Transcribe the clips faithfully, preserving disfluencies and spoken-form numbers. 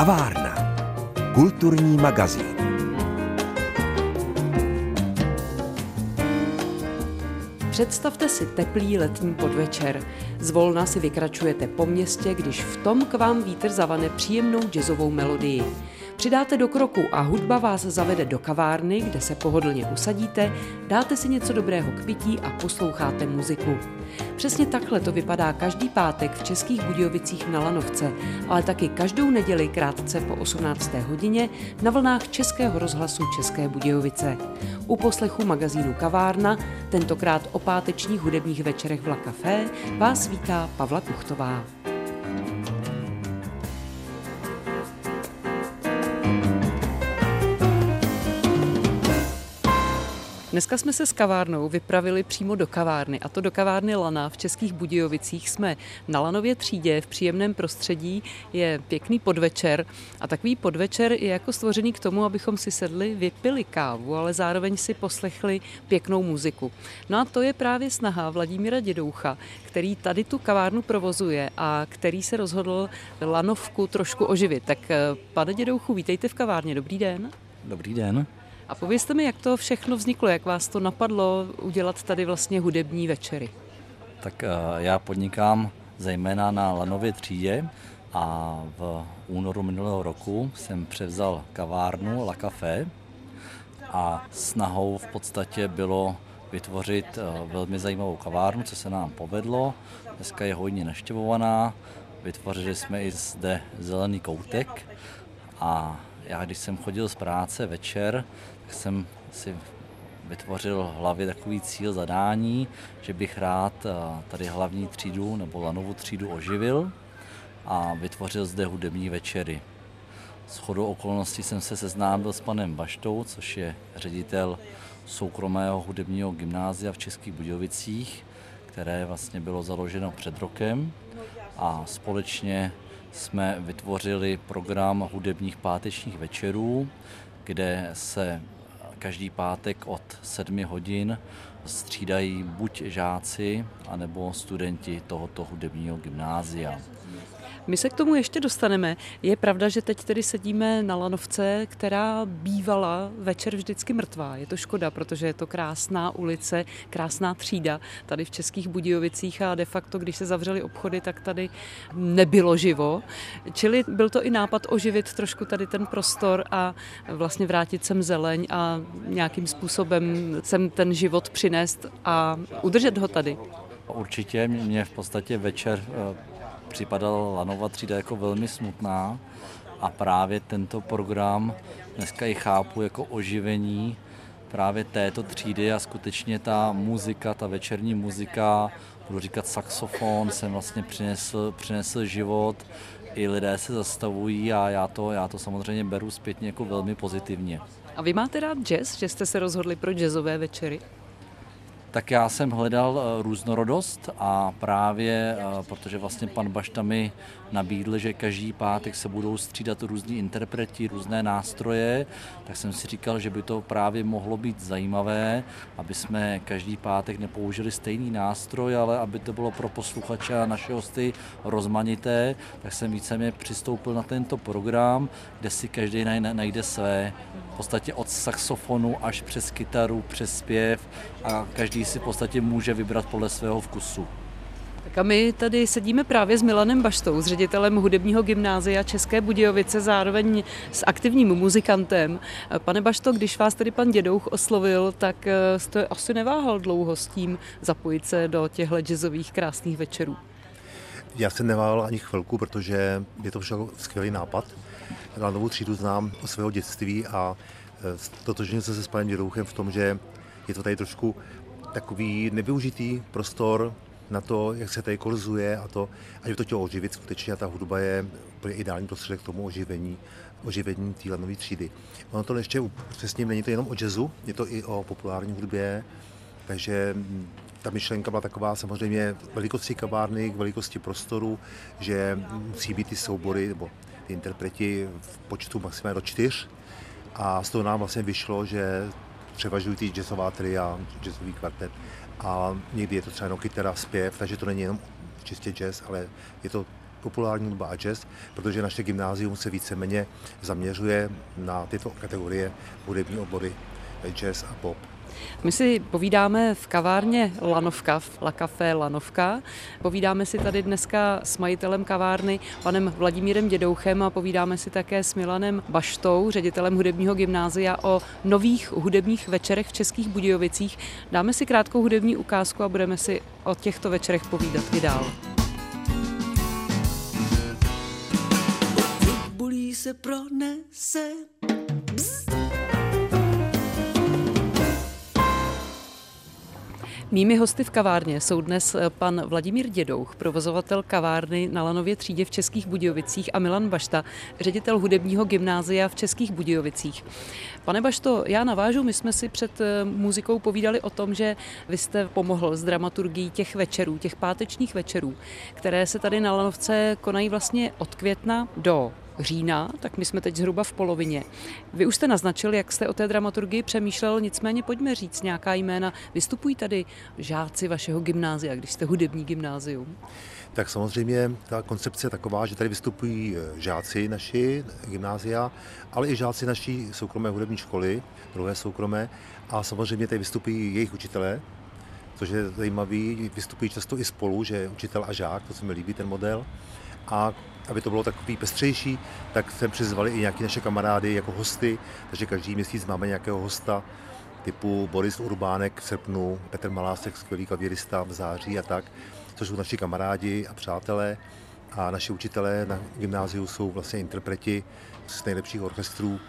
Kavárna. Kulturní magazín. Představte si teplý letní podvečer. Zvolna si vykračujete po městě, když v tom k vám vítr zavane příjemnou jazzovou melodii. Přidáte do kroku a hudba vás zavede do kavárny, kde se pohodlně usadíte, dáte si něco dobrého k pití a posloucháte muziku. Přesně takhle to vypadá každý pátek v Českých Budějovicích na Lannovce, ale taky každou neděli krátce po osmnácté hodině na vlnách Českého rozhlasu České Budějovice. U poslechu magazínu Kavárna, tentokrát o pátečních hudebních večerech v La Café, vás vítá Pavla Kuchtová. Dneska jsme se s kavárnou vypravili přímo do kavárny, a to do kavárny Lana v Českých Budějovicích. Jsme na Lanově třídě, v příjemném prostředí, je pěkný podvečer a takový podvečer je jako stvořený k tomu, abychom si sedli, vypili kávu, ale zároveň si poslechli pěknou muziku. No a to je právě snaha Vladimíra Dědoucha, který tady tu kavárnu provozuje a který se rozhodl Lanovku trošku oživit. Tak pane Dědouchu, vítejte v kavárně, dobrý den. Dobrý den. A povězte mi, jak to všechno vzniklo, jak vás to napadlo udělat tady vlastně hudební večery. Tak já podnikám zejména na Lannově třídě a v únoru minulého roku jsem převzal kavárnu La Café a snahou v podstatě bylo vytvořit velmi zajímavou kavárnu, co se nám povedlo. Dneska je hodně navštěvovaná, vytvořili jsme i zde zelený koutek a já když jsem chodil z práce večer, tak jsem si vytvořil v hlavě takový cíl zadání, že bych rád tady hlavní třídu nebo Lannovu třídu oživil a vytvořil zde hudební večery. Shodou okolností jsem se seznámil s panem Baštou, což je ředitel soukromého hudebního gymnázia v Českých Budějovicích, které vlastně bylo založeno před rokem, a společně jsme vytvořili program hudebních pátečních večerů, kde se každý pátek od sedmi hodin střídají buď žáci, anebo studenti tohoto hudebního gymnázia. My se k tomu ještě dostaneme. Je pravda, že teď tedy sedíme na Lannovce, která bývala večer vždycky mrtvá. Je to škoda, protože je to krásná ulice, krásná třída tady v Českých Budějovicích a de facto, když se zavřely obchody, tak tady nebylo živo. Čili byl to i nápad oživit trošku tady ten prostor a vlastně vrátit sem zeleň a nějakým způsobem sem ten život přinést a udržet ho tady. Určitě mě v podstatě večer připadala Lannova třída jako velmi smutná a právě tento program dneska i chápu jako oživení právě této třídy a skutečně ta muzika, ta večerní muzika, budu říkat saxofon, jsem vlastně přinesl, přinesl život, i lidé se zastavují a já to, já to samozřejmě beru zpětně jako velmi pozitivně. A vy máte rád jazz, že jste se rozhodli pro jazzové večery? Tak já jsem hledal různorodost a právě, protože vlastně pan Bašta mi nabídl, že každý pátek se budou střídat různí interpreti, různé nástroje, tak jsem si říkal, že by to právě mohlo být zajímavé, aby jsme každý pátek nepoužili stejný nástroj, ale aby to bylo pro posluchače a naše hosty rozmanité, tak jsem víceméně přistoupil na tento program, kde si každý najde své, v podstatě od saxofonu až přes kytaru, přes zpěv a každý si v podstatě může vybrat podle svého vkusu. Tak a my tady sedíme právě s Milanem Baštou, s ředitelem hudebního gymnázia České Budějovice, zároveň s aktivním muzikantem. Pane Bašto, když vás tady pan Dědouch oslovil, tak jste asi neváhal dlouho s tím zapojit se do těchto jazzových krásných večerů. Já jsem neváhal ani chvilku, protože je to všechno skvělý nápad. Lannovu třídu znám od svého dětství a totožnil jsem se s panem Dědouchem v tom, že je to tady trošku takový nevyužitý prostor na to, jak se tady kolzuje a to, a že to chtělo oživit skutečně a ta hudba je ideální prostředek k tomu oživení, oživení té Lannové třídy. Ono to ještě přesně není to jenom o jazzu, je to i o populární hudbě, takže ta myšlenka byla taková samozřejmě velikosti kavárny, k velikosti prostoru, že musí být ty soubory nebo ty interpreti v počtu maximálně do čtyř a z toho nám vlastně vyšlo, že převažují ty jazzová tria, jazzový kvartet a někdy je to třeba jenom kytara, zpěv, takže to není jenom čistě jazz, ale je to populární hudba a jazz, protože naše gymnázium se víceméně zaměřuje na tyto kategorie hudební obory jazz a pop. My si povídáme v kavárně Lannovka, v La Café Lannovka. Povídáme si tady dneska s majitelem kavárny, panem Vladimírem Dědouchem, a povídáme si také s Milanem Baštou, ředitelem hudebního gymnázia, o nových hudebních večerech v Českých Budějovicích. Dáme si krátkou hudební ukázku a budeme si o těchto večerech povídat i dál. Bulí se pronese. Mými hosty v kavárně jsou dnes pan Vladimír Dědouch, provozovatel kavárny na Lanově třídě v Českých Budějovicích, a Milan Bašta, ředitel hudebního gymnázia v Českých Budějovicích. Pane Bašto, já navážu, my jsme si před muzikou povídali o tom, že vy jste pomohl s dramaturgií těch večerů, těch pátečních večerů, které se tady na Lanovce konají vlastně od května do října, tak my jsme teď zhruba v polovině. Vy už jste naznačil, jak jste o té dramaturgii přemýšlel, nicméně pojďme říct nějaká jména. Vystupují tady žáci vašeho gymnázia, když jste hudební gymnázium? Tak samozřejmě ta koncepce je taková, že tady vystupují žáci naši gymnázia, ale i žáci naší soukromé hudební školy, druhé soukromé, a samozřejmě tady vystupují jejich učitelé, což je zajímavý, vystupují často i spolu, že učitel a žák, to se mi líbí ten model. A aby to bylo takový pestřejší, tak jsme přizvali i nějaké naše kamarády jako hosty, takže každý měsíc máme nějakého hosta typu Boris Urbánek v srpnu, Petr Malásek, skvělý klavírista, v září a tak, což jsou naši kamarádi a přátelé, a naši učitelé na gymnáziu jsou vlastně interpreti z nejlepších orchestrů,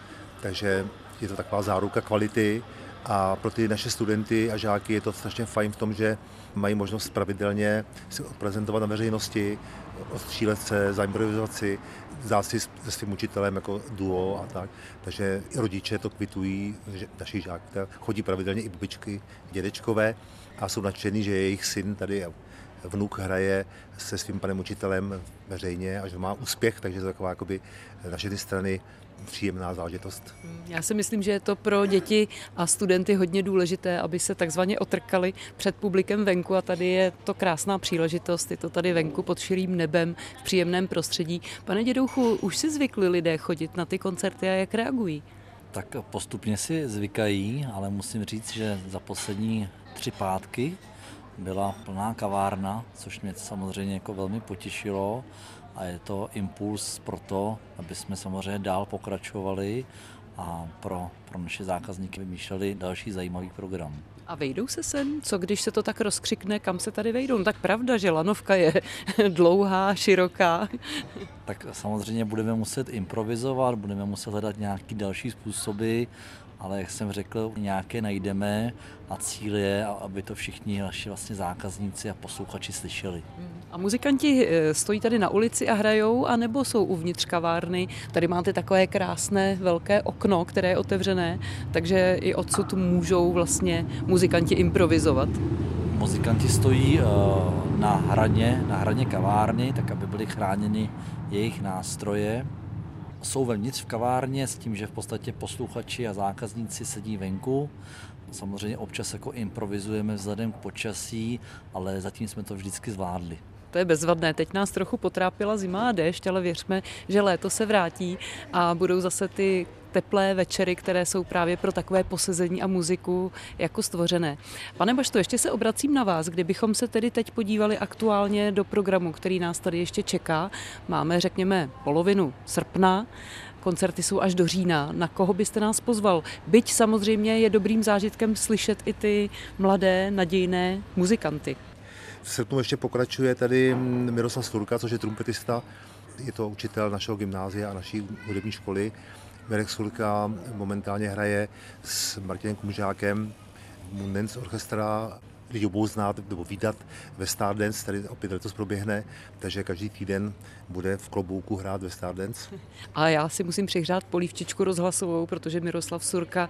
takže je to taková záruka kvality. A pro ty naše studenty a žáky je to strašně fajn v tom, že mají možnost pravidelně si odprezentovat na veřejnosti, odstřílet se, zaimprovizovat si, dát si se svým učitelem jako duo a tak. Takže rodiče to kvitují, naši žáky chodí pravidelně i babičky, dědečkové, a jsou nadšený, že jejich syn tady, vnuk, hraje se svým panem učitelem veřejně a že má úspěch, takže to je taková jakoby naše ty strany příjemná záležitost. Já si myslím, že je to pro děti a studenty hodně důležité, aby se takzvaně otrkali před publikem venku, a tady je to krásná příležitost, je to tady venku pod širým nebem, v příjemném prostředí. Pane Dědouchu, už si zvykli lidé chodit na ty koncerty a jak reagují? Tak postupně si zvykají, ale musím říct, že za poslední tři pátky byla plná kavárna, což mě samozřejmě jako velmi potěšilo. A je to impuls pro to, aby jsme samozřejmě dál pokračovali a pro, pro naše zákazníky vymýšleli další zajímavý program. A vejdou se sem? Co když se to tak rozkřikne, kam se tady vejdou? Tak pravda, že lanovka je dlouhá, široká. Tak samozřejmě budeme muset improvizovat, budeme muset hledat nějaký další způsoby, ale jak jsem řekl, nějaké najdeme a cíl je, aby to všichni naši vlastně zákazníci a posluchači slyšeli. A muzikanti stojí tady na ulici a hrajou, anebo jsou uvnitř kavárny? Tady máte takové krásné velké okno, které je otevřené, takže i odsud můžou vlastně muzikanti improvizovat. Muzikanti stojí na hraně, na hraně kavárny, tak aby byly chráněny jejich nástroje. Jsou vevnitř v kavárně s tím, že v podstatě posluchači a zákazníci sedí venku. Samozřejmě občas jako improvizujeme vzhledem k počasí, ale zatím jsme to vždycky zvládli. To je bezvadné. Teď nás trochu potrápila zima a déšť, ale věřme, že léto se vrátí a budou zase ty teplé večery, které jsou právě pro takové posezení a muziku jako stvořené. Pane Bašto, ještě se obracím na vás, kdybychom se tedy teď podívali aktuálně do programu, který nás tady ještě čeká. Máme, řekněme, polovinu srpna, koncerty jsou až do října. Na koho byste nás pozval? Byť samozřejmě je dobrým zážitkem slyšet i ty mladé, nadějné muzikanty. V srpnu ještě pokračuje tady Miroslav Šurka, což je trumpetista, je to učitel našeho gymnázia a naší hudební školy. Marek Skulka momentálně hraje s Martinem Kumžákem Mundens Orchestra, lidi budou znát nebo vídat ve Stardance, tady opět letos proběhne, takže každý týden bude v klobouku hrát ve Stardance. A já si musím přihřát polívčičku rozhlasovou, protože Miroslav Šurka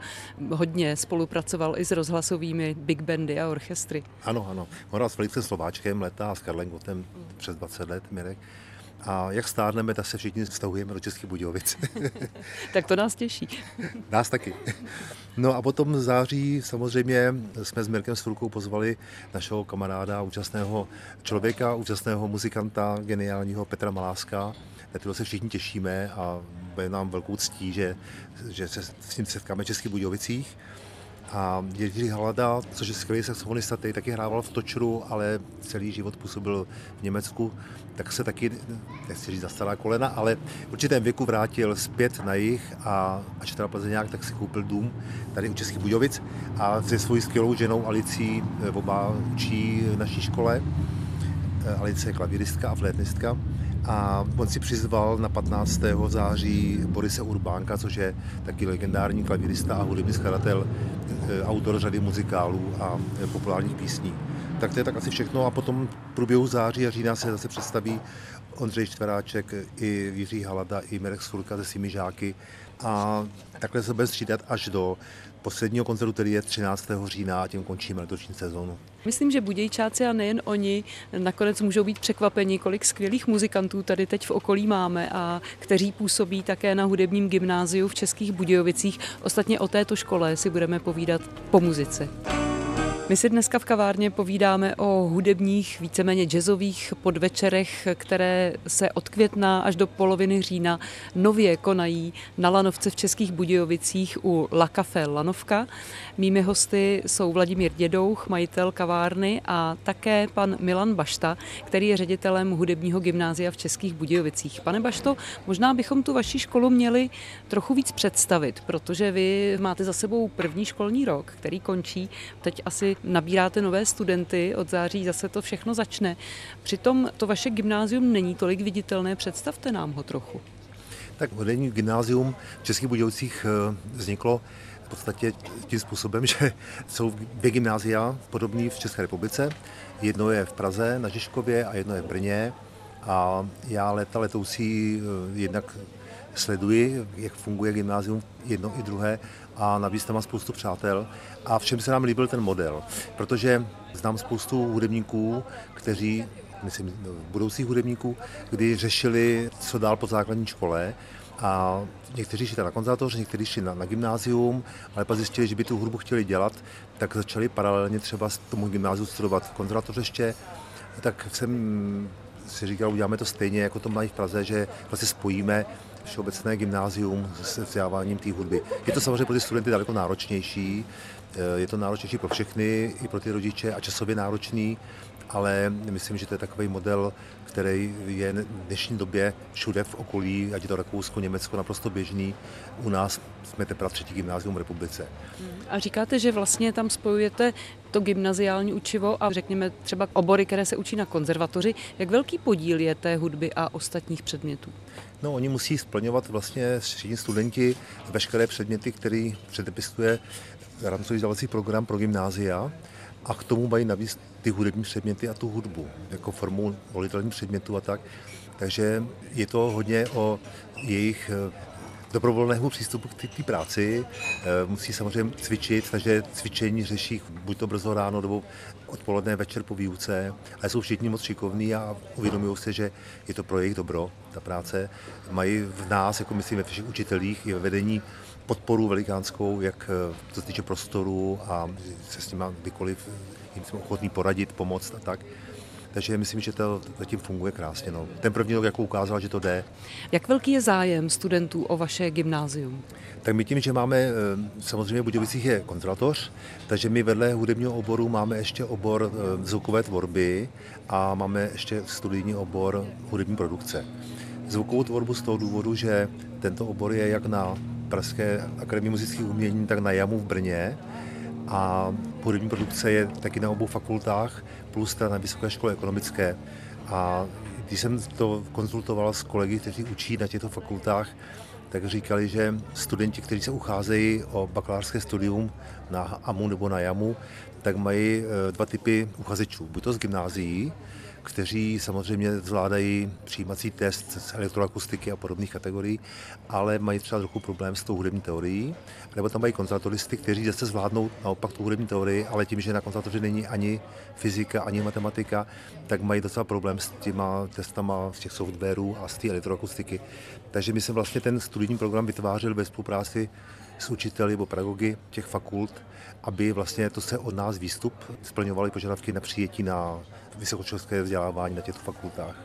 hodně spolupracoval i s rozhlasovými big bandy a orchestry. Ano, ano. On hrál s Felixem Slováčkem leta a s Karlem Gotem přes dvacet let, Mirek. A jak stárneme, tak se všichni vztahujeme do Českých Budějovic. Tak to nás těší. Nás taky. No a potom v září samozřejmě jsme s Mirkem Skulkou pozvali našeho kamaráda, úžasného člověka, úžasného muzikanta, geniálního Petra Maláska. Na to se všichni těšíme a bude nám velkou ctí, že, že se s ním setkáme v Českých Budějovicích. A Jiří Halada, což je skvělý saxofonista, který taky hrával v Točru, ale celý život působil v Německu, tak se taky, nechci říct za stará kolena, ale v určitém věku vrátil zpět na jih a až teda Plzeňák, tak si koupil dům tady u Českých Budějovic a se svojí skvělou ženou Alicí oba učí v naší škole. Alice je klavíristka a flétnistka. A on si přizval na patnáctého září Borise Urbánka, což je taky legendární klavírista a hudební skladatel, autor řady muzikálů a populárních písní. Tak to je tak asi všechno a potom v průběhu září a října se zase představí Ondřej Čtvaráček, i Jiří Halada, i Marek Skulka se svými žáky a takhle se bude střídat až do posledního koncertu, který je třináctého října a tím končíme letošní sezónu. Myslím, že Budějčáci a nejen oni nakonec můžou být překvapeni, kolik skvělých muzikantů tady teď v okolí máme a kteří působí také na hudebním gymnáziu v Českých Budějovicích. Ostatně o této škole si budeme povídat po muzice. My si dneska v kavárně povídáme o hudebních, víceméně jazzových podvečerech, které se od května až do poloviny října nově konají na Lanovce v Českých Budějovicích u La Café Lannovka. Mými hosty jsou Vladimír Dědouch, majitel kavárny, a také pan Milan Bašta, který je ředitelem hudebního gymnázia v Českých Budějovicích. Pane Bašto, možná bychom tu vaši školu měli trochu víc představit, protože vy máte za sebou první školní rok, který končí teď asi. Nabíráte nové studenty, od září zase to všechno začne. Přitom to vaše gymnázium není tolik viditelné, představte nám ho trochu. Tak moderní gymnázium v Českých Budějovicích vzniklo v podstatě tím způsobem, že jsou dvě gymnázia podobné v České republice. Jedno je v Praze na Žižkově a jedno je v Brně. A já léta letoucí jednak sleduji, jak funguje gymnázium jedno i druhé, a navíc tam má spoustu přátel a všem se nám líbil ten model, protože znám spoustu hudebníků, kteří, myslím, budoucích hudebníků, kdy řešili, co dál po základní škole a někteří šli na konzervatoř, někteří šli na, na gymnázium, ale pak zjistili, že by tu hudbu chtěli dělat, tak začali paralelně třeba s tomu gymnáziu studovat v konzervatoř ještě, tak jsem si říkal, uděláme to stejně, jako to mají v Praze, že vlastně spojíme všeobecné gymnázium s vzděláváním té hudby. Je to samozřejmě pro ty studenty daleko náročnější, je to náročnější pro všechny, i pro ty rodiče a časově náročný, ale myslím, že to je takový model, který je v dnešní době všude v okolí, ať je to Rakousko, Německo, naprosto běžný. U nás jsme teprve třetí gymnázium v republice. A říkáte, že vlastně tam spojujete to gymnaziální učivo a řekněme třeba obory, které se učí na konzervatoři. Jak velký podíl je té hudby a ostatních předmětů? No, oni musí splňovat vlastně všichni studenti veškeré předměty, který předepisuje rámcový vzdělávací program pro gymnázia. A k tomu mají navíc ty hudební předměty a tu hudbu, jako formou volitelných předmětů a tak. Takže je to hodně o jejich dobrovolného přístupu k té práci. Musí samozřejmě cvičit, takže cvičení řeší buď to brzo ráno, nebo odpoledne, večer po výuce. Ale jsou všichni moc šikovní a uvědomují se, že je to pro jejich dobro, ta práce. Mají v nás, jako myslím, ve všech učitelích i ve vedení, podporu velikánskou, jak co se týče prostoru a se s nimi kdykoliv jim jsme ochotní poradit, pomoct a tak. Takže myslím, že to zatím funguje krásně. No. Ten první rok jako ukázal, že to jde. Jak velký je zájem studentů o vaše gymnázium? Tak my tím, že máme, samozřejmě v Budějovicích je konzervatoř, takže my vedle hudebního oboru máme ještě obor zvukové tvorby a máme ještě studijní obor hudební produkce. Zvukovou tvorbu z toho důvodu, že tento obor je jak na Pražské akademii muzických umění, tak na JAMU v Brně a hudební produkce je taky na obou fakultách, plus na Vysoké škole ekonomické. A když jsem to konzultoval s kolegy, kteří učí na těchto fakultách, tak říkali, že studenti, kteří se ucházejí o bakalářské studium na AMU nebo na JAMU, tak mají dva typy uchazečů. Buď to z gymnázií, kteří samozřejmě zvládají přijímací test z elektroakustiky a podobných kategorií, ale mají třeba trochu problém s tou hudební teorií, nebo tam mají konzervatoristy, kteří zase zvládnou naopak tu hudební teorii, ale tím, že na konzervatoři není ani fyzika, ani matematika, tak mají docela problém s těma testama z těch softwarů a z té elektroakustiky. Takže my jsme vlastně ten studijní program vytvářel ve spolupráci s učiteli nebo pedagogy těch fakult, aby vlastně to se od nás výstup splňovaly požadavky na přijetí na vysokoškolské vzdělávání na těchto fakultách.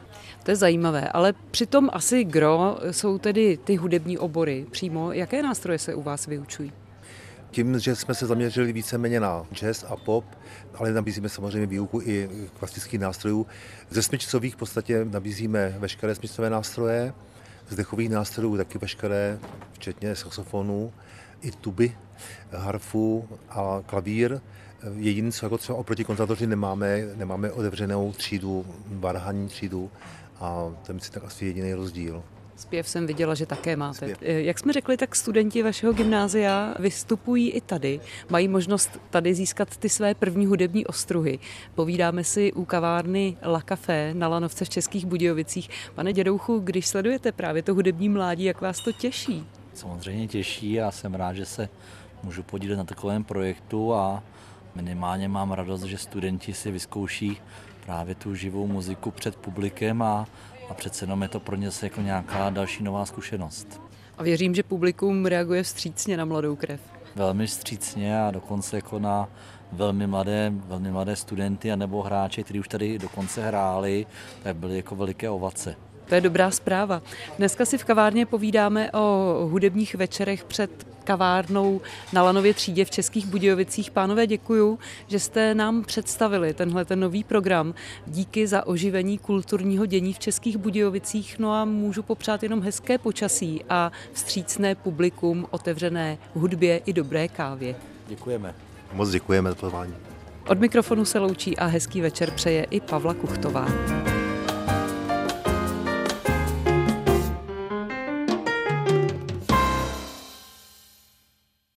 To je zajímavé, ale přitom asi gro jsou tedy ty hudební obory přímo. Jaké nástroje se u vás vyučují? Tím, že jsme se zaměřili víceméně na jazz a pop, ale nabízíme samozřejmě výuku i klasických nástrojů. Ze smyčcových v podstatě nabízíme veškeré smyčcové nástroje, z dechových nástrojů taky veškeré, včetně saxofonů, i tuby, harfu a klavír. Jediné, co jako třeba oproti konzervatoři nemáme, nemáme otevřenou třídu, varhanní třídu, a to je tak asi jediný rozdíl. Zpěv jsem viděla, že také máte. Zpěv. Jak jsme řekli, tak studenti vašeho gymnázia vystupují i tady. Mají možnost tady získat ty své první hudební ostruhy. Povídáme si u kavárny La Café na Lannovce v Českých Budějovicích. Pane Dědouchu, když sledujete právě to hudební mládí, jak vás to těší? Samozřejmě těší a jsem rád, že se můžu podílet na takovém projektu a minimálně mám radost, že studenti si vyzkouší právě tu živou muziku před publikem a, a přece jenom je to pro ně jako nějaká další nová zkušenost. A věřím, že publikum reaguje vstřícně na mladou krev. Velmi vstřícně a dokonce jako na velmi mladé, velmi mladé studenty anebo hráče, kteří už tady dokonce hráli, tak byly jako veliké ovace. To je dobrá zpráva. Dneska si v kavárně povídáme o hudebních večerech před kavárnou na Lannově třídě v Českých Budějovicích. Pánové, děkuju, že jste nám představili tenhle ten nový program. Díky za oživení kulturního dění v Českých Budějovicích. No a můžu popřát jenom hezké počasí a vstřícné publikum, otevřené hudbě i dobré kávě. Děkujeme. Moc děkujeme za pozvání. Od mikrofonu se loučí a hezký večer přeje i Pavla Kuchtová.